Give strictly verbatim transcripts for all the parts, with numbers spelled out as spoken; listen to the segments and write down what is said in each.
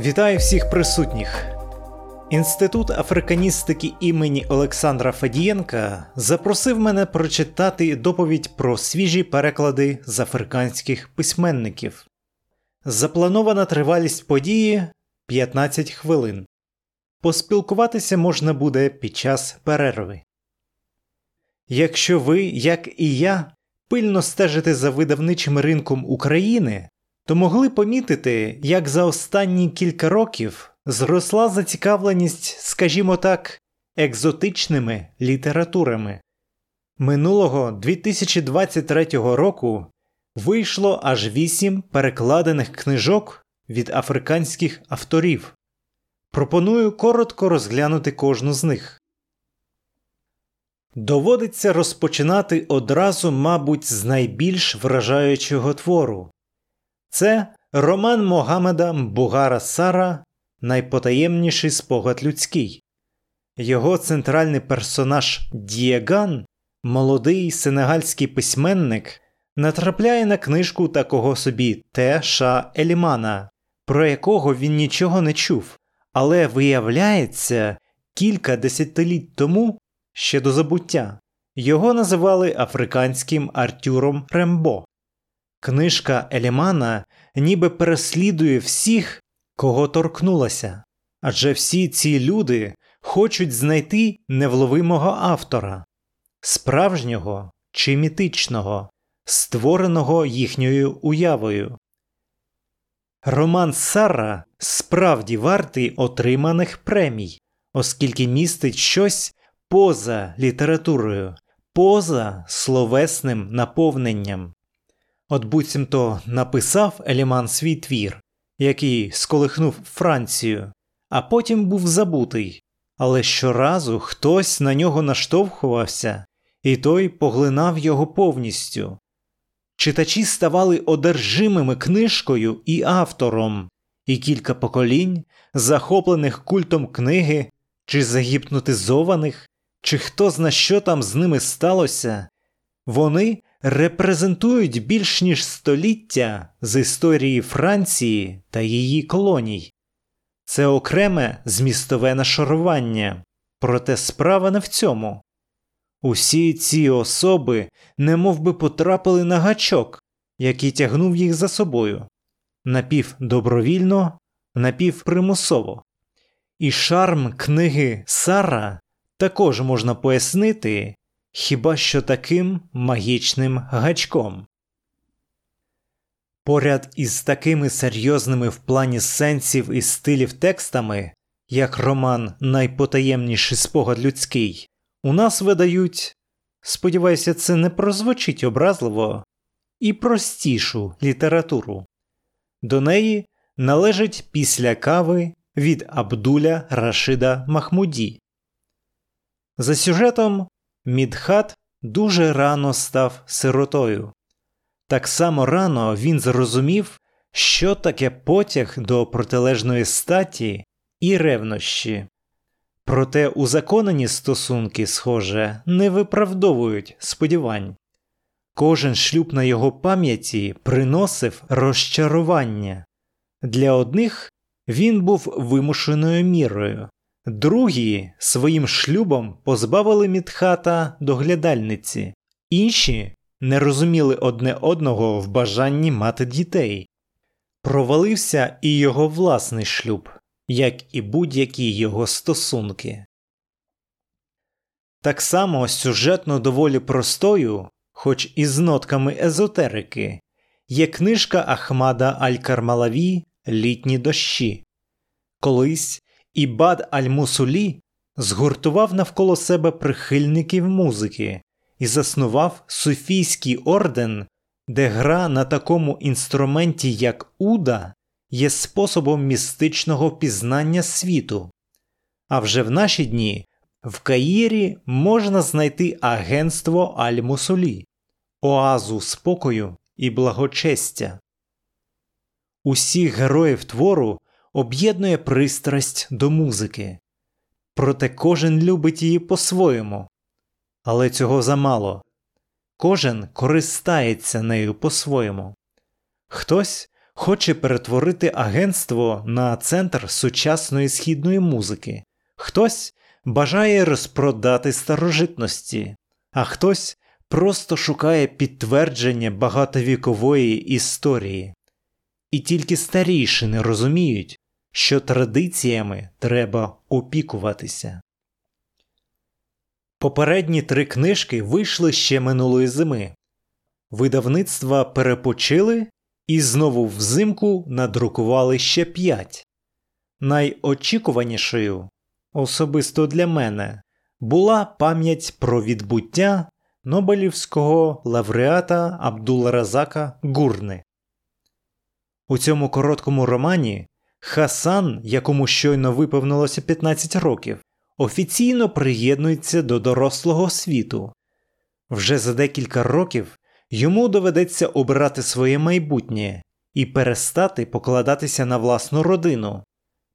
Вітаю всіх присутніх! Інститут африканістики імені Олександра Федієнка запросив мене прочитати доповідь про свіжі переклади з африканських письменників. Запланована тривалість події – п'ятнадцять хвилин. Поспілкуватися можна буде під час перерви. Якщо ви, як і я, пильно стежите за видавничим ринком України, то могли помітити, як за останні кілька років зросла зацікавленість, скажімо так, екзотичними літературами. Минулого дві тисячі двадцять третього року вийшло аж вісім перекладених книжок від африканських авторів. Пропоную коротко розглянути кожну з них. Доводиться розпочинати одразу, мабуть, з найбільш вражаючого твору. Це роман Могамеда Мбуґара Сарра «Найпотаємніший спогад людський». Його центральний персонаж Д'єган, молодий сенегальський письменник, натрапляє на книжку такого собі Те Ша Елімана, про якого він нічого не чув, але, виявляється, кілька десятиліть тому, ще до забуття, його називали африканським Артюром Рембо. Книжка Елімана ніби переслідує всіх, кого торкнулася, адже всі ці люди хочуть знайти невловимого автора, справжнього чи мітичного, створеного їхньою уявою. Роман Сарра справді вартий отриманих премій, оскільки містить щось поза літературою, поза словесним наповненням. От буцімто написав Еліман свій твір, який сколихнув Францію, а потім був забутий, але щоразу хтось на нього наштовхувався, і той поглинав його повністю. Читачі ставали одержимими книжкою і автором, і кілька поколінь, захоплених культом книги, чи загіпнотизованих, чи хто зна що там з ними сталося, вони репрезентують більш ніж століття з історії Франції та її колоній. Це окреме змістове нашарування, проте справа не в цьому. Усі ці особи немовби потрапили на гачок, який тягнув їх за собою, напівдобровільно, напівпримусово. І шарм книги Сарра також можна пояснити, хіба що таким магічним гачком. Поряд із такими серйозними в плані сенсів і стилів текстами, як роман «Найпотаємніший спогад людський», у нас видають, сподіваюся, це не прозвучить образливо, і простішу літературу. До неї належить «Після кави» від Абдуля Рашида Махмуді. За сюжетом Мідхат дуже рано став сиротою. Так само рано він зрозумів, що таке потяг до протилежної статі і ревнощі. Проте узаконені стосунки, схоже, не виправдовують сподівань. Кожен шлюб на його пам'яті приносив розчарування. Для одних він був вимушеною мірою. Другі своїм шлюбом позбавили Мідхата доглядальниці. Інші не розуміли одне одного в бажанні мати дітей. Провалився і його власний шлюб, як і будь-які його стосунки. Так само сюжетно доволі простою, хоч і з нотками езотерики, є книжка Ахмада аль-Кармалаві «Літні дощі». Колись Ібад Аль-Мусулі згуртував навколо себе прихильників музики і заснував суфійський орден, де гра на такому інструменті, як уда, є способом містичного пізнання світу. А вже в наші дні в Каїрі можна знайти агентство Аль-Мусулі – оазу спокою і благочестя. Усіх героїв твору об'єднує пристрасть до музики. Проте кожен любить її по-своєму. Але цього замало. Кожен користається нею по-своєму. Хтось хоче перетворити агентство на центр сучасної східної музики. Хтось бажає розпродати старожитності, а хтось просто шукає підтвердження багатовікової історії. І тільки старішини розуміють, що традиціями треба опікуватися. Попередні три книжки вийшли ще минулої зими. Видавництва перепочили і знову взимку надрукували ще п'ять. Найочікуванішою, особисто для мене, була пам'ять про відбуття Нобелівського лауреата Абдулразака Ґурни. У цьому короткому романі Хасан, якому щойно виповнилося п'ятнадцять років, офіційно приєднується до дорослого світу. Вже за декілька років йому доведеться обирати своє майбутнє і перестати покладатися на власну родину,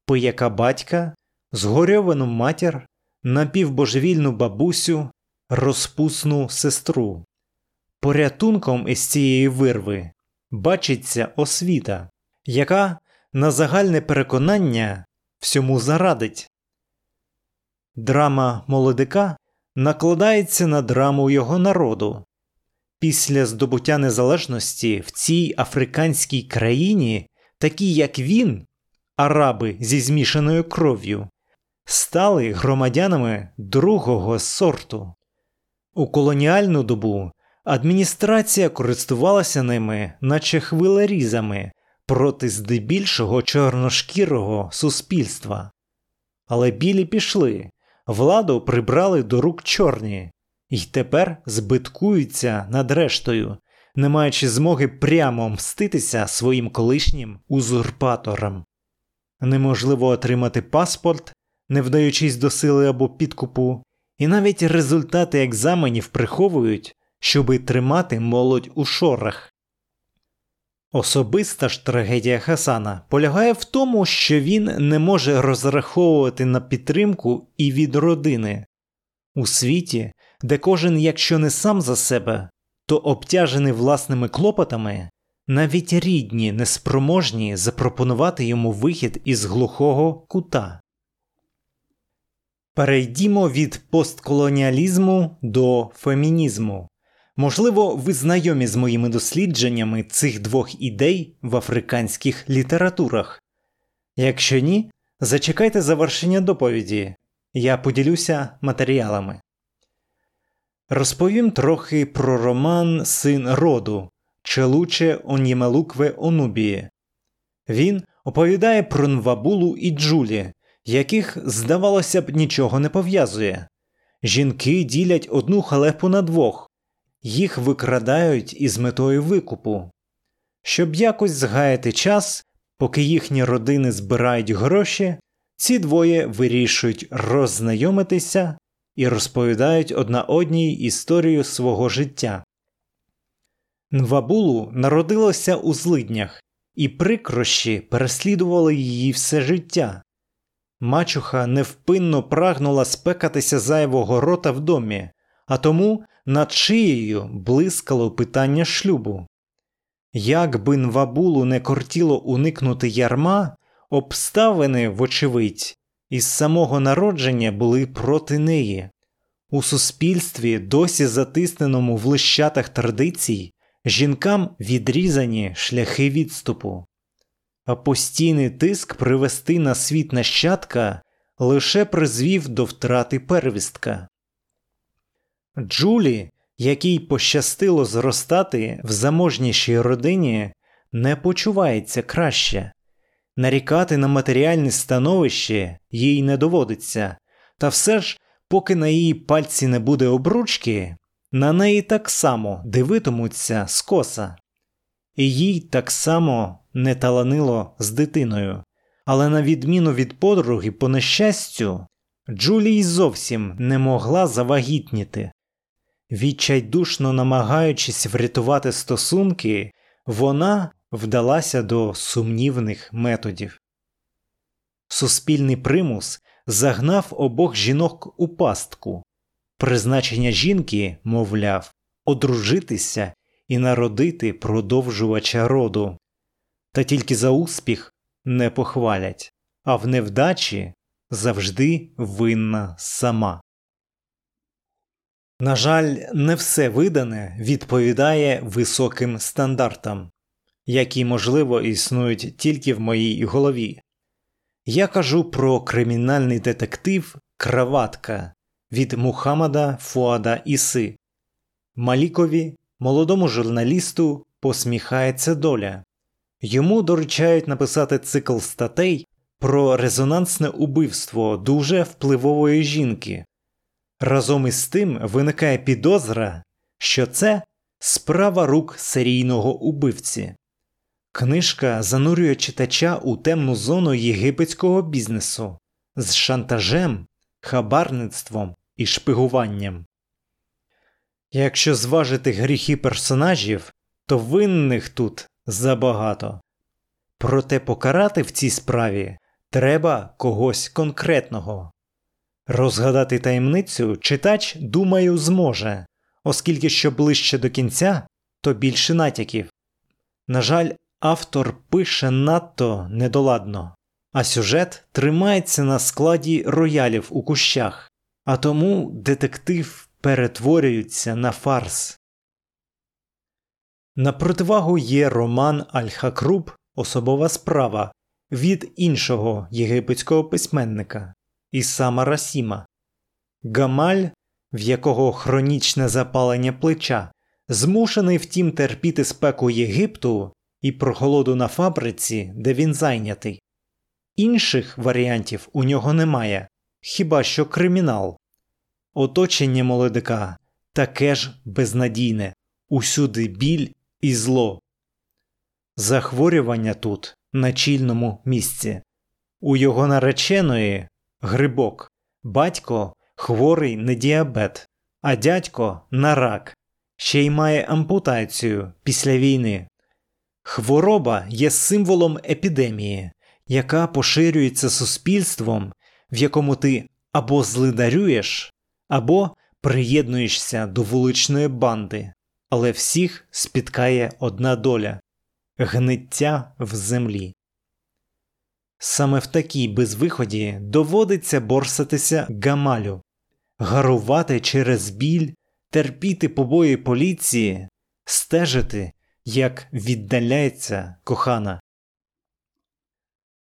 пияка батька, згорьовану матір, напівбожевільну бабусю, розпусну сестру. Порятунком із цієї вирви бачиться освіта, яка, на загальне переконання, всьому зарадить. Драма молодика накладається на драму його народу. Після здобуття незалежності в цій африканській країні такі, як він, араби зі змішаною кров'ю, стали громадянами другого сорту. У колоніальну добу адміністрація користувалася ними, наче хвилерізами, проти здебільшого чорношкірого суспільства. Але білі пішли, владу прибрали до рук чорні, і тепер збиткуються над рештою, не маючи змоги прямо мститися своїм колишнім узурпаторам. Неможливо отримати паспорт, не вдаючись до сили або підкупу, і навіть результати екзаменів приховують, щоби тримати молодь у шорах. Особиста ж трагедія Хасана полягає в тому, що він не може розраховувати на підтримку і від родини. У світі, де кожен, якщо не сам за себе, то обтяжений власними клопотами, навіть рідні неспроможні запропонувати йому вихід із глухого кута. Перейдімо від постколоніалізму до фемінізму. Можливо, ви знайомі з моїми дослідженнями цих двох ідей в африканських літературах. Якщо ні, зачекайте завершення доповіді. Я поділюся матеріалами. Розповім трохи про роман «Син роду» Челучи Оньємелукве-Онубії. Він оповідає про Нвабулу і Джулі, яких, здавалося б, нічого не пов'язує. Жінки ділять одну халепу на двох. Їх викрадають із метою викупу. Щоб якось згаяти час, поки їхні родини збирають гроші, ці двоє вирішують роззнайомитися і розповідають одна одній історію свого життя. Нвабулу народилася у злиднях, і прикрощі переслідували її все життя. Мачуха невпинно прагнула спекатися зайвого рота в домі, а тому над шиєю блискало питання шлюбу. Як би Нвабулу не кортіло уникнути ярма, обставини, вочевидь, із самого народження були проти неї. У суспільстві, досі затисненому в лищатах традицій, жінкам відрізані шляхи відступу. А постійний тиск привести на світ нащадка лише призвів до втрати первістка. Джулі, якій пощастило зростати в заможнішій родині, не почувається краще. Нарікати на матеріальне становище їй не доводиться. Та все ж, поки на її пальці не буде обручки, на неї так само дивитимуться скоса. І їй так само не таланило з дитиною. Але на відміну від подруги по нещастю, Джулі й зовсім не могла завагітніти. Відчайдушно намагаючись врятувати стосунки, вона вдалася до сумнівних методів. Суспільний примус загнав обох жінок у пастку. Призначення жінки, мовляв, одружитися і народити продовжувача роду. та тільки за успіх не похвалять, а в невдачі завжди винна сама. На жаль, не все видане відповідає високим стандартам, які, можливо, існують тільки в моїй голові. Я кажу про кримінальний детектив «Краватка» від Мухаммада Фуада Іси. Малікові, молодому журналісту, посміхається доля. Йому доручають написати цикл статей про резонансне убивство дуже впливової жінки. Разом із тим виникає підозра, що це справа рук серійного убивці. Книжка занурює читача у темну зону єгипетського бізнесу з шантажем, хабарництвом і шпигуванням. Якщо зважити гріхи персонажів, то винних тут забагато. Проте покарати в цій справі треба когось конкретного. Розгадати таємницю читач, думаю, зможе, оскільки що ближче до кінця, то більше натяків. На жаль, автор пише надто недоладно, а сюжет тримається на складі роялів у кущах, а тому детектив перетворюється на фарс. На противагу є роман «Аль-Хакруб. Особова справа» від іншого єгипетського письменника – Ісама Расіма. Гамаль, в якого хронічне запалення плеча, змушений втім терпіти спеку Єгипту і прохолоду на фабриці, де він зайнятий. Інших варіантів у нього немає, хіба що кримінал. Оточення молодика таке ж безнадійне, усюди біль і зло. Захворювання тут на чільному місці. У його нареченої – грибок, батько хворий на діабет, а дядько на рак, ще й має ампутацію після війни. Хвороба є символом епідемії, яка поширюється суспільством, в якому ти або злидарюєш, або приєднуєшся до вуличної банди, але всіх спіткає одна доля – гниття в землі. Саме в такій безвиході доводиться борсатися Гамалю, гарувати через біль, терпіти побої поліції, стежити, як віддаляється кохана.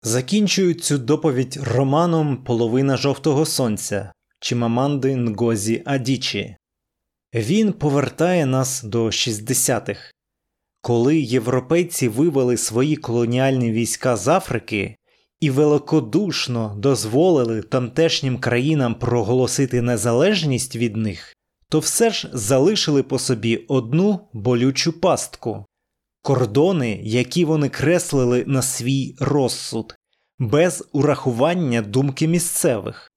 Закінчую цю доповідь романом «Половина жовтого сонця» Чімаманди Нґозі Адічі. Він повертає нас до шістдесятих. Коли європейці вивели свої колоніальні війська з Африки і великодушно дозволили тамтешнім країнам проголосити незалежність від них, то все ж залишили по собі одну болючу пастку – кордони, які вони креслили на свій розсуд, без урахування думки місцевих.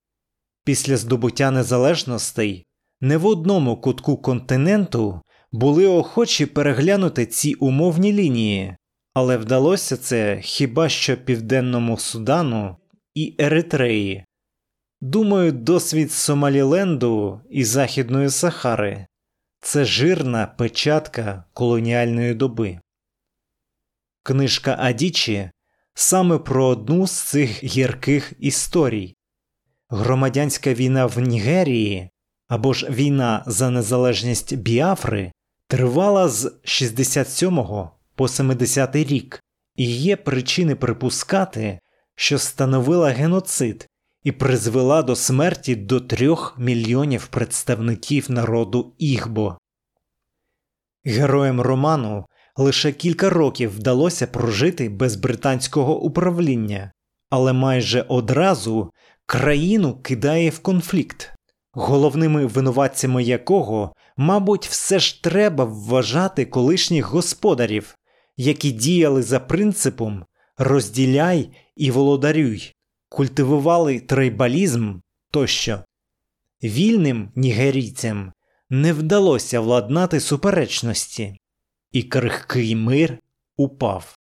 Після здобуття незалежностей не в одному кутку континенту були охочі переглянути ці умовні лінії, але вдалося це хіба що Південному Судану і Еритреї. Думаю, досвід Сомаліленду і Західної Сахари – це жирна печатка колоніальної доби. Книжка Адічі саме про одну з цих гірких історій. Громадянська війна в Нігерії або ж війна за незалежність Біафри тривала з шістдесят сьомого по семидесятий рік і є причини припускати, що становила геноцид і призвела до смерті до трьох мільйонів представників народу Ігбо. Героям роману лише кілька років вдалося прожити без британського управління, але майже одразу країну кидає в конфлікт, головними винуватцями якого, мабуть, все ж треба вважати колишніх господарів, які діяли за принципом «розділяй і володарюй», культивували трибалізм тощо. Вільним нігерійцям не вдалося владнати суперечності, і крихкий мир упав.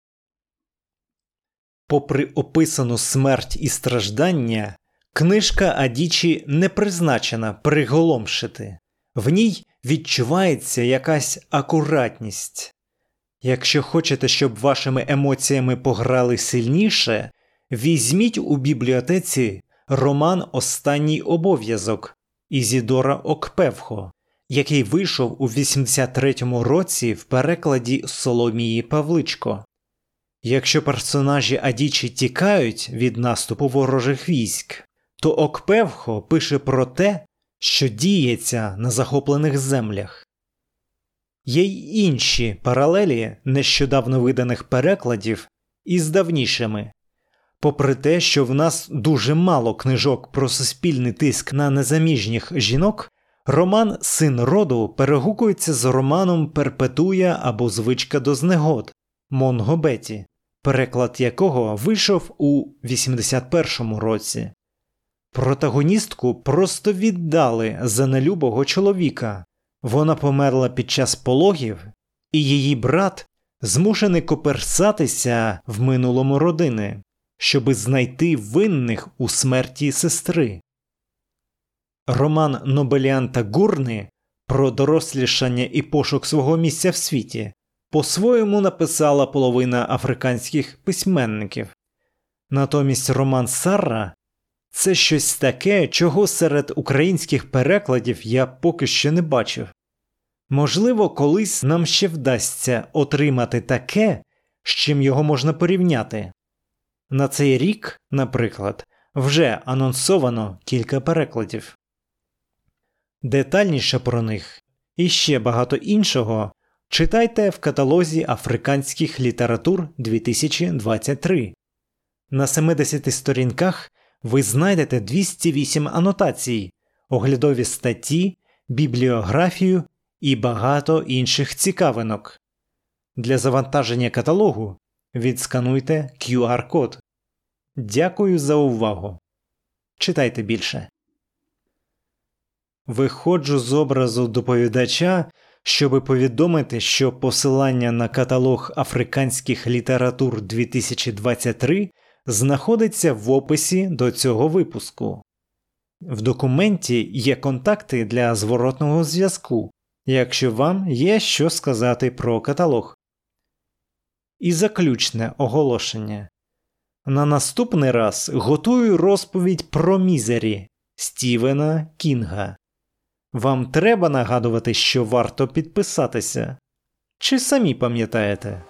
Попри описану смерть і страждання, книжка Адічі не призначена приголомшити. В ній відчувається якась акуратність. Якщо хочете, щоб вашими емоціями пограли сильніше, візьміть у бібліотеці роман «Останній обов'язок» Ізідора Окпевхо, який вийшов у вісімдесят третьому році в перекладі Соломії Павличко. Якщо персонажі Адічі тікають від наступу ворожих військ, то Окпевхо пише про те, що діється на захоплених землях. Є й інші паралелі нещодавно виданих перекладів із давнішими. Попри те, що в нас дуже мало книжок про суспільний тиск на незаміжніх жінок, роман «Син роду» перегукується з романом «Перпетуя» або «Звичка до знегод» Монго Беті, переклад якого вийшов у вісімдесят першому році. Протагоністку просто віддали за нелюбого чоловіка. Вона померла під час пологів, і її брат змушений коперсатися в минулому родини, щоби знайти винних у смерті сестри. Роман Нобеліанта Ґурни про дорослішання і пошук свого місця в світі по-своєму написала половина африканських письменників. Натомість роман Сарра – це щось таке, чого серед українських перекладів я поки що не бачив. Можливо, колись нам ще вдасться отримати таке, з чим його можна порівняти. На цей рік, наприклад, вже анонсовано кілька перекладів. Детальніше про них і ще багато іншого читайте в каталозі африканських літератур дві тисячі двадцять три. На семидесяти сторінках ви знайдете двісті вісім анотацій, оглядові статті, бібліографію і багато інших цікавинок. Для завантаження каталогу відскануйте кю ар-код. Дякую за увагу. Читайте більше. Виходжу з образу доповідача, щоби повідомити, що посилання на каталог африканських літератур дві тисячі двадцять три знаходиться в описі до цього випуску. В документі є контакти для зворотного зв'язку, якщо вам є що сказати про каталог. І заключне оголошення. На наступний раз готую розповідь про «Мізері» Стівена Кінга. Вам треба нагадувати, що варто підписатися? Чи самі пам'ятаєте?